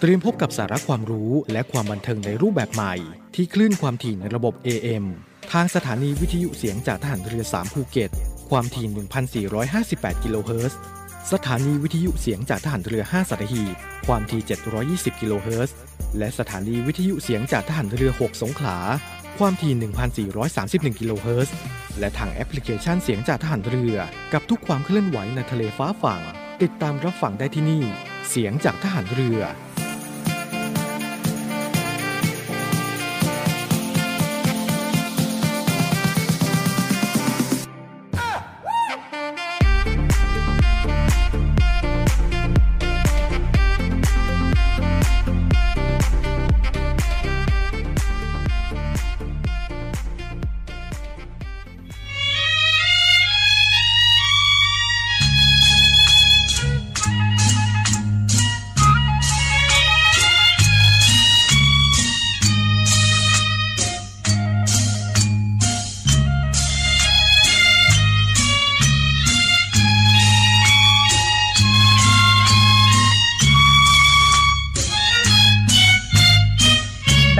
เตรียมพบกับสาระความรู้และความบันเทิงในรูปแบบใหม่ที่คลื่นความถี่ในระบบ AM ทางสถานีวิทยุเสียงจากทหารเรือ3ภูเก็ตความถี่ 1,458 กิโลเฮิรตซ์สถานีวิทยุเสียงจากทหารเรือ5สัตหีบความถี่ 720 กิโลเฮิรตซ์และสถานีวิทยุเสียงจากทหารเรือ6สงขลาความถี่ 1,431 กิโลเฮิรตซ์และทางแอปพลิเคชันเสียงจากทหารเรือกับทุกความเคลื่อนไหวในทะเลฟ้าฝั่งติดตามรับฟังได้ที่นี่เสียงจากทหารเรือ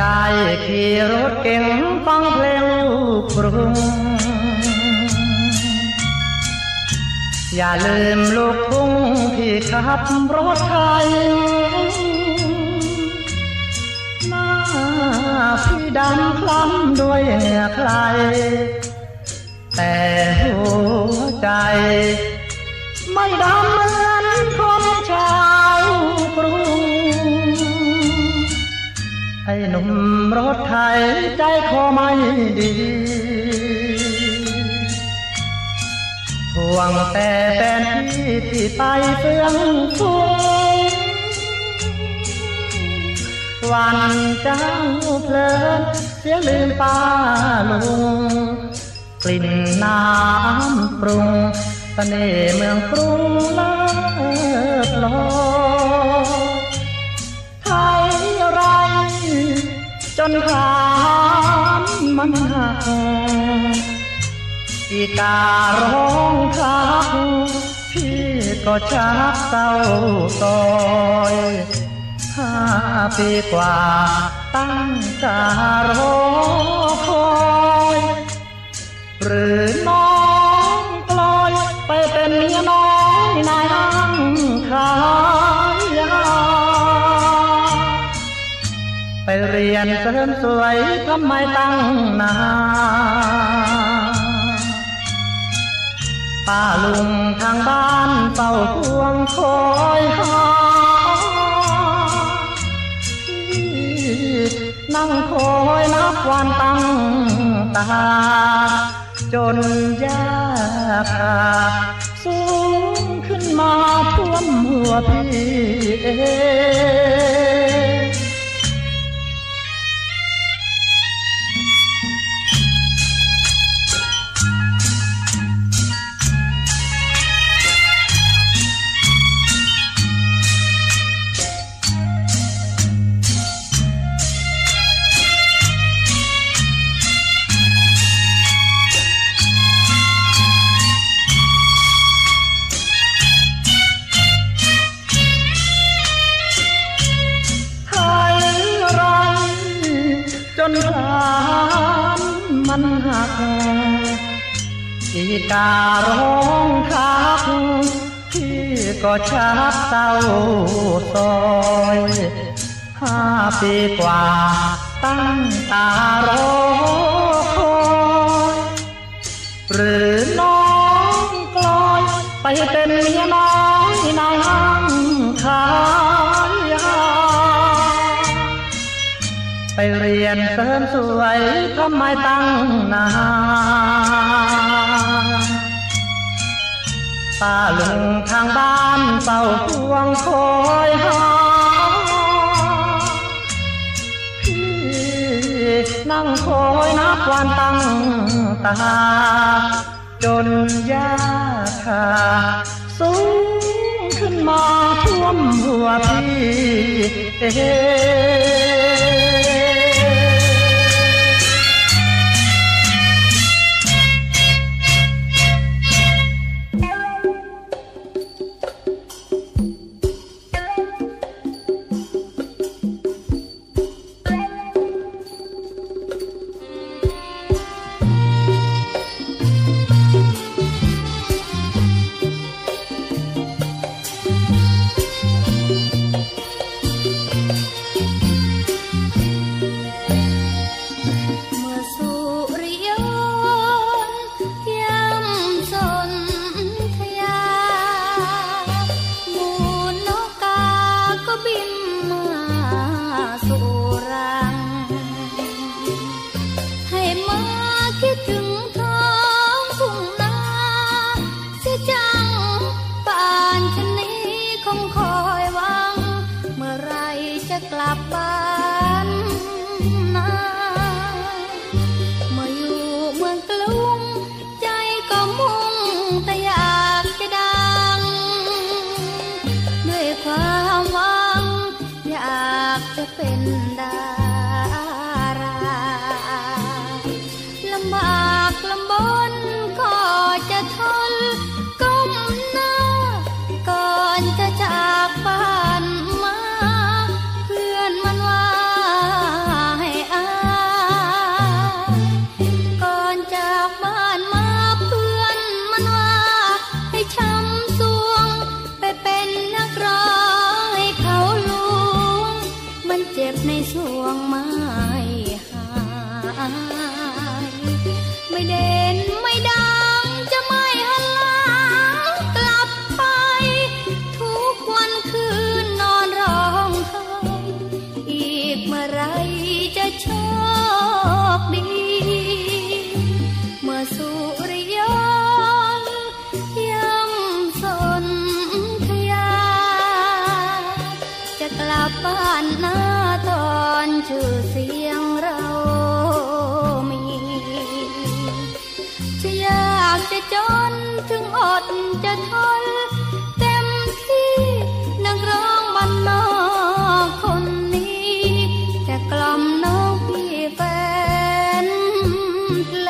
ได้ขี่รถเก๋งฟังเพลงลูกกรุงอย่าลืมลูกทุ่งที่ขับรถไทยหน้าพี่ดำคล้ำด้วยเหงื่อใครแต่หัวใจไม่ดำเหมือนคนชาวกรุงไอ้หนุ่มรถไถใจคอไม่ดีห่วงแต่แฟนพี่ที่ไปเฟื่องฟูวันเจ้าเพลินเสียลืมป้าลุงกลิ่นน้ำปรุงเสน่ห์เมืองกรุงเลิศลอยไทยไรจนขามันหักอีการ้องทักพี่ก็ชักเศร้าซอย5 ปีกว่าตั้งตารอคอยหรือน้องปล่อยไปเป็นเมียน้อยนายอ้างขายาไปเรียนเสริมสวยทำไมตั้งนานป้าลุงทางบ้านเฝ้าพวงคอยหานั่งคอยนับวันตั้งตาจนยากสูงขึ้นมาท่วมหัวพี่เองอีการ้องทักพี่ก็ชักเศร้าซอย5 ปีกว่าตั้งตารอคอยหรือน้องกลอยไปเป็นเมียน้อยนายอ้างขายาไปเรียนเสริมสวยทำไมตั้งนานป้าลุงทางบ้านเฝ้าพวงคอยหาพี่นั่งคอยนับวันตั้งตาจนยาขาสูงขึ้นมาท่วมหัวพี่เอง เพล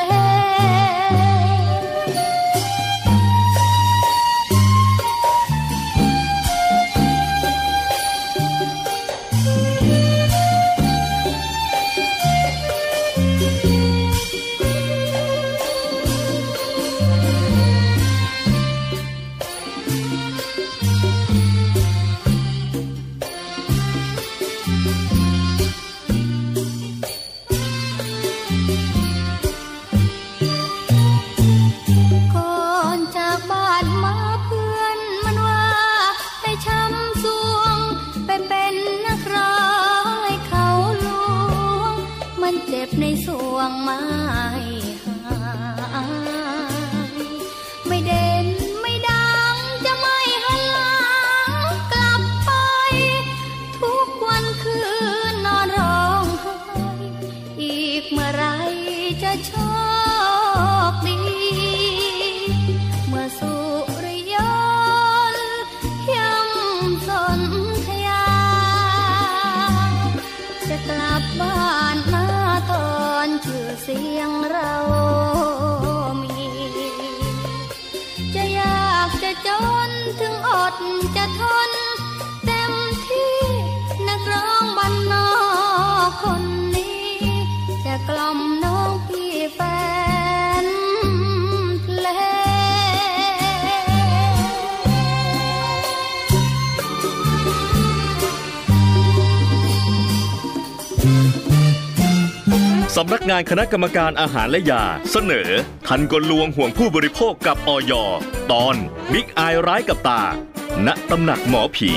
สำนักงานคณะกรรมการอาหารและยาเสนอทันกลลวงห่วงผู้บริโภคกับอย.ตอนบิ๊กอายร้ายกับตาณตำหนักหมอผี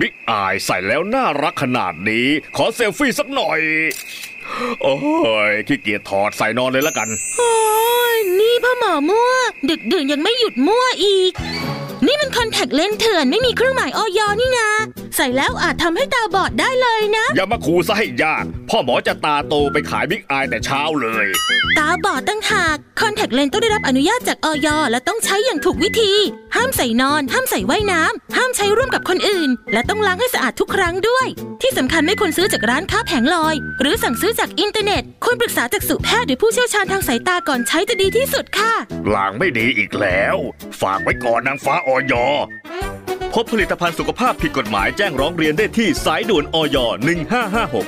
บิ๊กอายใส่แล้วน่ารักขนาดนี้ขอเซลฟี่สักหน่อยโอ้ยขี้เกียจถอดใส่นอนเลยละกันโอ้ยนี่พ่อหมอมั่วดึกดื่นยังไม่หยุดมั่วอีกนี่มันคอนแทคเลนส์เถื่อนไม่มีเครื่องหมายอย.นี่นะใส่แล้วอาจทำให้ตาบอดได้เลยนะอย่ามาขู่ซะให้ยากพ่อหมอจะตาโตไปขายบิ๊กอายแต่เช้าเลยตาบอดตั้งหากคอนแทคเลนส์ต้องได้รับอนุญาตจากอย.และต้องใช้อย่างถูกวิธีห้ามใส่นอนห้ามใส่ว่ายน้ำห้ามใช้ร่วมกับคนอื่นและต้องล้างให้สะอาดทุกครั้งด้วยที่สำคัญไม่ควรซื้อจากร้านค้าแผงลอยหรือสั่งซื้อจากอินเทอร์เน็ตควรปรึกษาจักษุแพทย์หรือผู้เชี่ยวชาญทางสายตาก่อนใช้จะดีที่สุดค่ะล้างไม่ดีอีกแล้วฝากไว้ก่อนนางฟ้าอย.พบผลิตภัณฑ์สุขภาพผิดกฎหมายแจ้งร้องเรียนได้ที่สายด่วนอย1556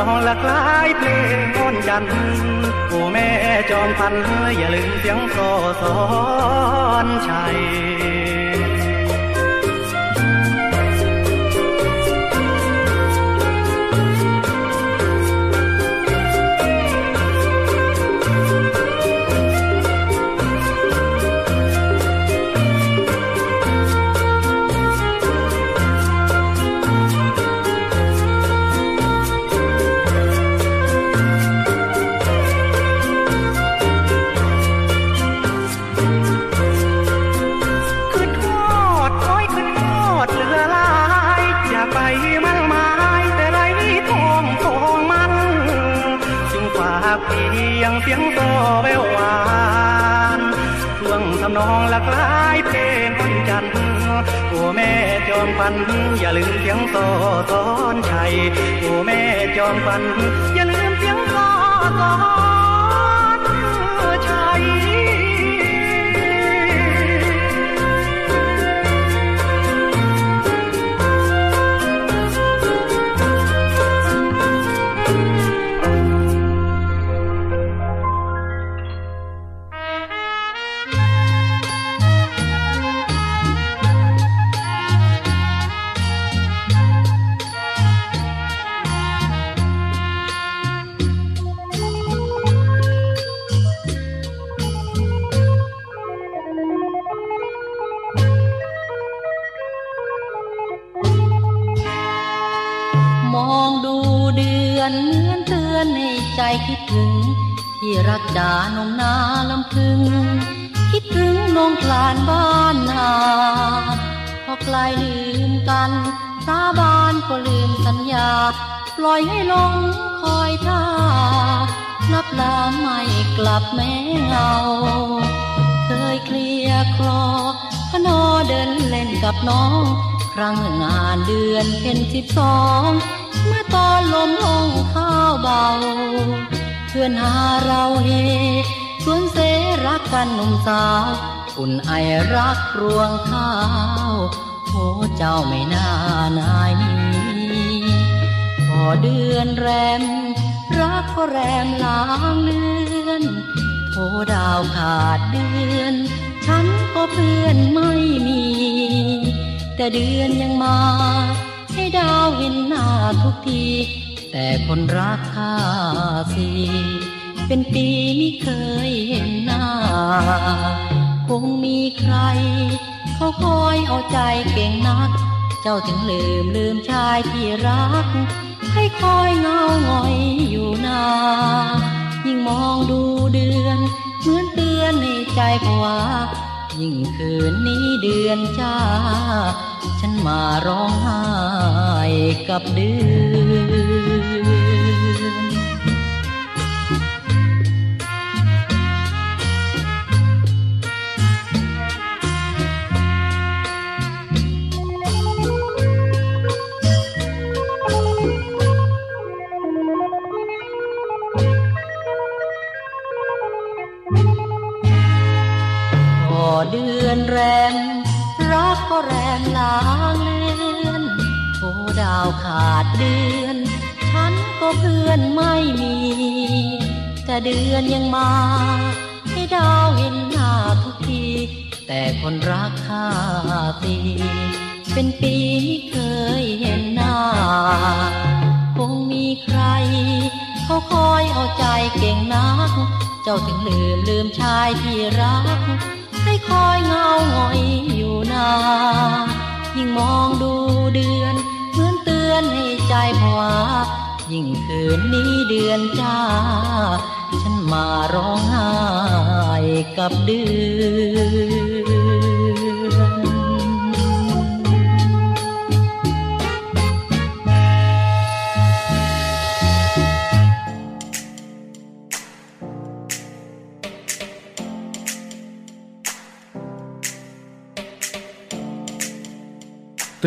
ร้องหลากหลายเพลงม่วนจันทร์โอ้แม่จอมพันอย่าลืมเสียงโซสอนชัยเสียงโตแววหวานท่วงทำนองหลากหลายเพลงคนจันทร์โอ้แม่จอมพันอย่าลืมเสียงโตสอนชัยโอ้แม่จอมพันอย่าลืมเสียงโตสอนชัยคิดถึงที่รักดาน้องนาลำพึงคิดถึงน้องกลานบ้านนาพอไกลลืมกันสาบานก็ลืมสัญญาปล่อยให้ลงคอยท่าลับลาไม่กลับแม้เงาเคยเคลียร์คลอพนอเดินเล่นกับน้องครั้งหนึ่งงานเดือนเพ็ญ12เมื่อตอนลมห้องข้าวเบาเพื่อนหาเราเฮสวนเสรักกันหนุ่มสาวอุ่นไอรักรวงข้าวโหเจ้าไม่น่านายนี้พอเดือนแรมรักก็แรมล้างเลือนโหดาวขาดเดือนฉันก็เพื่อนไม่มีแต่เดือนยังมาให้ดาวเห็นหน้าทุกทีแต่คนรักข้าสิเป็นปีไม่เคยเห็นหน้าคงมีใครเขาคอยเอาใจเก่งนักเจ้าถึงลืมชายที่รักให้คอยเงาหงอยอยู่นานยิ่งมองดูเดือนเหมือนเตือนในใจกว่ายิ่งคืนนี้เดือนจ้าฉันมาร้องไห้กับเดือนเดือนแรมรักก็แรมล้างเลือนโหดาวขาดเดือนฉันก็เพื่อนไม่มีแต่เดือนยังมาให้ดาวเห็นหน้าทุกทีแต่คนรักข้าตีเป็นปีไม่เคยเห็นหน้าคงมีใครเขาคอยเอาใจเก่งนักเจ้าถึงลืมชายที่รักให้คอยเงาหงอยอยู่นานยิ่งมองดูเดือนเหมือนเตือนให้ใจผวายิ่งคืนนี้เดือนจ้าฉันมาร้องไห้กับเดือนเต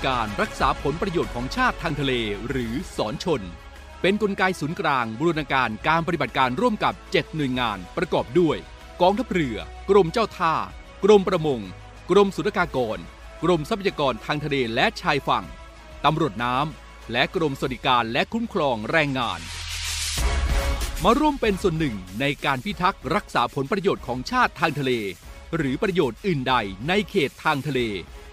การรักษาผลประโยชน์ของชาติทางทะเลหรือสนชนเป็นกลไกศูนย์กลางบูรณาการการปฏิบัติการร่วมกับ7หน่วยงานประกอบด้วยกองทัพเรือกรมเจ้าท่ากรมประมงกรมศุลกากรกรมทรัพยากรทางทะเลและชายฝั่งตำรวจน้ำและกรมสวัสดิการและคุ้มครองแรงงานมาร่วมเป็นส่วนหนึ่งในการพิทักษ์รักษาผลประโยชน์ของชาติทางทะเลหรือประโยชน์อื่นใดในเขตทางทะเล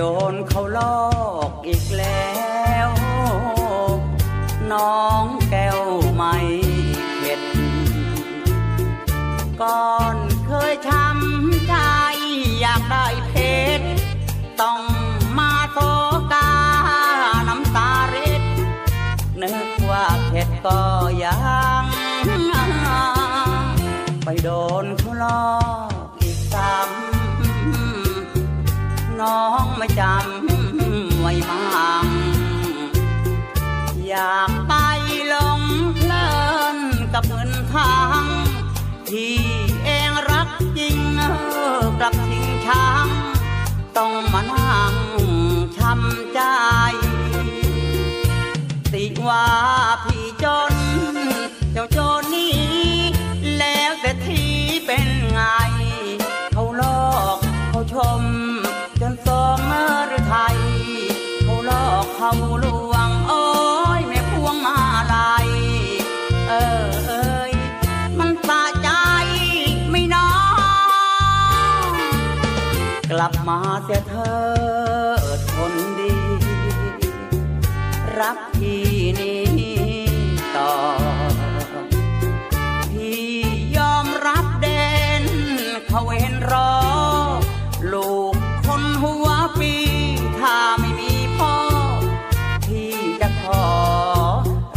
โดนเขาลอกอีกแล้วน้องแก้วไม่เข็ดก่อนเคยช้ำใจอยากได้เพชรต้องมาโศกาน้ำตาเร็ดนึกว่าเข็ดก็ยังไปโดนเขาลอกอีกซ้ำน้องไม่จำไว้มั่งอยากไปลงเพลินกับเงินทางที่เองรักจริงกลับทิ้งช้างต้องมานั่งช้ำใจติว่าพี่จนเจ้าจนนี้แล้วแต่ทีเป็นไงเขาลอกเขาชมจนสองเมื่อหรือไทยเขาลอกเขาลวงโอ้ยแม่พวงมาลัยเอ้ยมันสะใจไม่น้องกลับมาเสียเธอคนดีรักพี่นี้ต่อพี่ยอมรับเด่นเขาเห็นรอลูกหัวปีถ้าไม่มีพ่อพี่จะขอ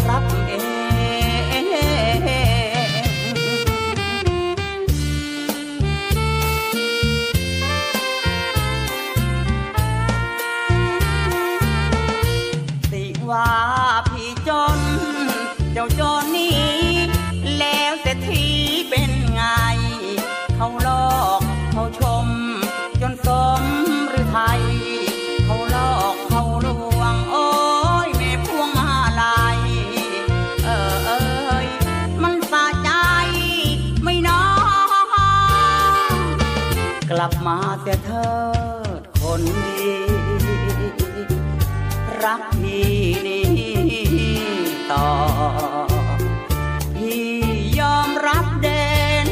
รับเองสิว่าพี่จนเจ้าจนนี้แล้วเศรษฐีเป็นไงเขาหลอกเขาชมจนสมหรือไทยเขาหลอกเขาลวงโอ้ยแม่พวงมาลัยเอ้ยมันสะใจไม่น้องกลับมาเสียเธอคนดีรักพี่นี้ต่อพี่ยอมรับเด่น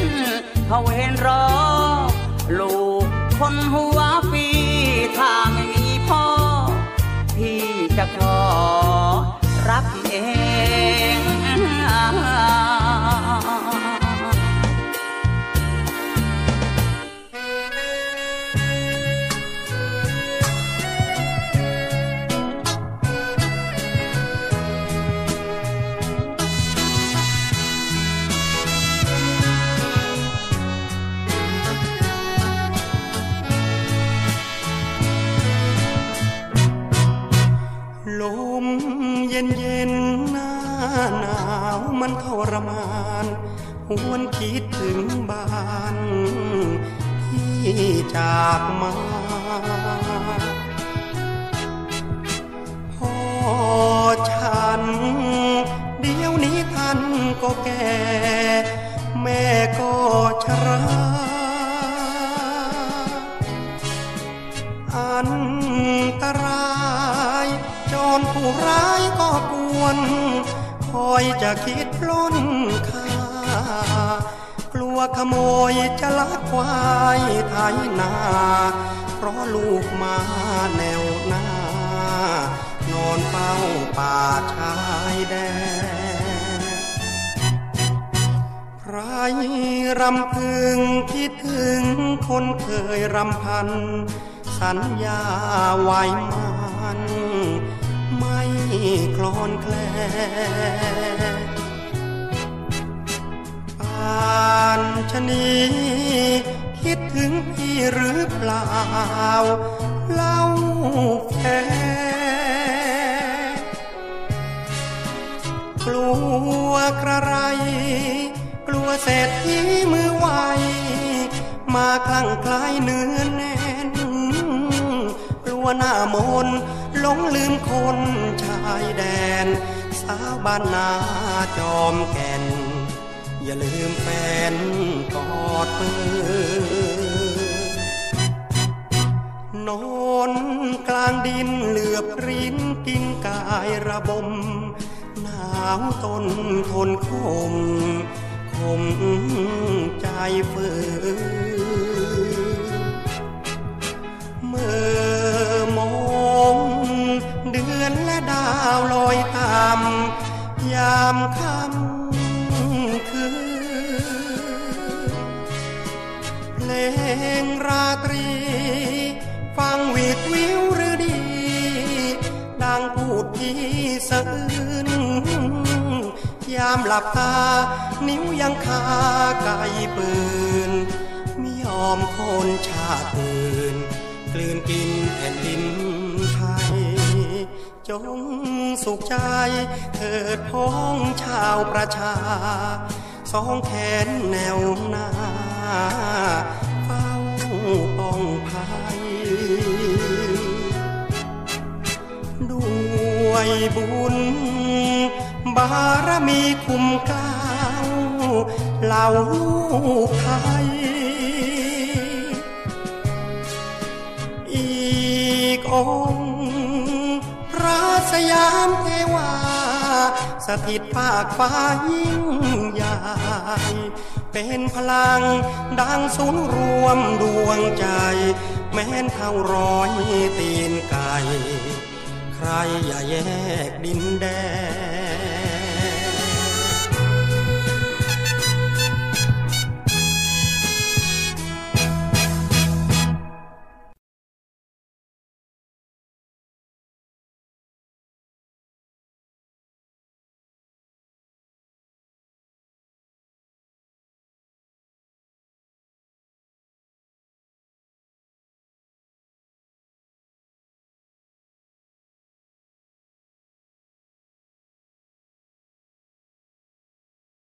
เขาเห็นรอลูกคนหัวปีถ้าไม่มีพ่อพี่จะขอรับเองลมเย็นๆหน้าหนาว มันทรมานหวนคิดถึงบ้านที่จากมาพ่อฉันเดี๋ยวนี้ท่านก็แก่แม่ก็ชราอันตรายจนผู้ร้ายก็กวนคอยจะคิดปล้นข้ากลัวขโมยจะลักควายไถนาเพราะลูกมาแนวหน้านอนเฝ้าป่าชายแดนใครรำพึงคิดถึงคนเคยรำพันสัญญาไว้มันไม่คลอนแคลนป่านชะนีคิดถึงพี่หรือเปล่าเล่าแฝงกลัวกระไรกลัวเศรษฐีมือไวมาคลั่งคล้ายเนื้อแน่นกลัวหน้ามนหลงลืมคนชายแดนสาวบ้านนาจอมแก่นอย่าลืมแฟนกอดมือนอนกลางดินเหลือบริ้นกินกายระบมหนาวตนทนคมใจฝืนเมื่อมองเดือนและดาวลอยตามยามค่ำคืนเพลงราตรีฟังวิดวิวหรือดีดังพูดที่สะอื้นยามหลับตานิ้วยังคาไกลปืนไม่ยอมคนชาติอื่นกลืนกินแผ่นดินไทยจงสุขใจเถิดพ้องชาวประชาสองแขนแนวหน้าเฝ้าป้องภัยด้วยบุญบารมีคุ้มเกล้าเหล่าไทยอีกองค์พระสยามเทวาสถิตภาคฟ้ายิ่งใหญ่เป็นพลังดังศูนย์รวมดวงใจแม้นเท่าร้อยตีนไก่ใครอย่าแยกดินแดน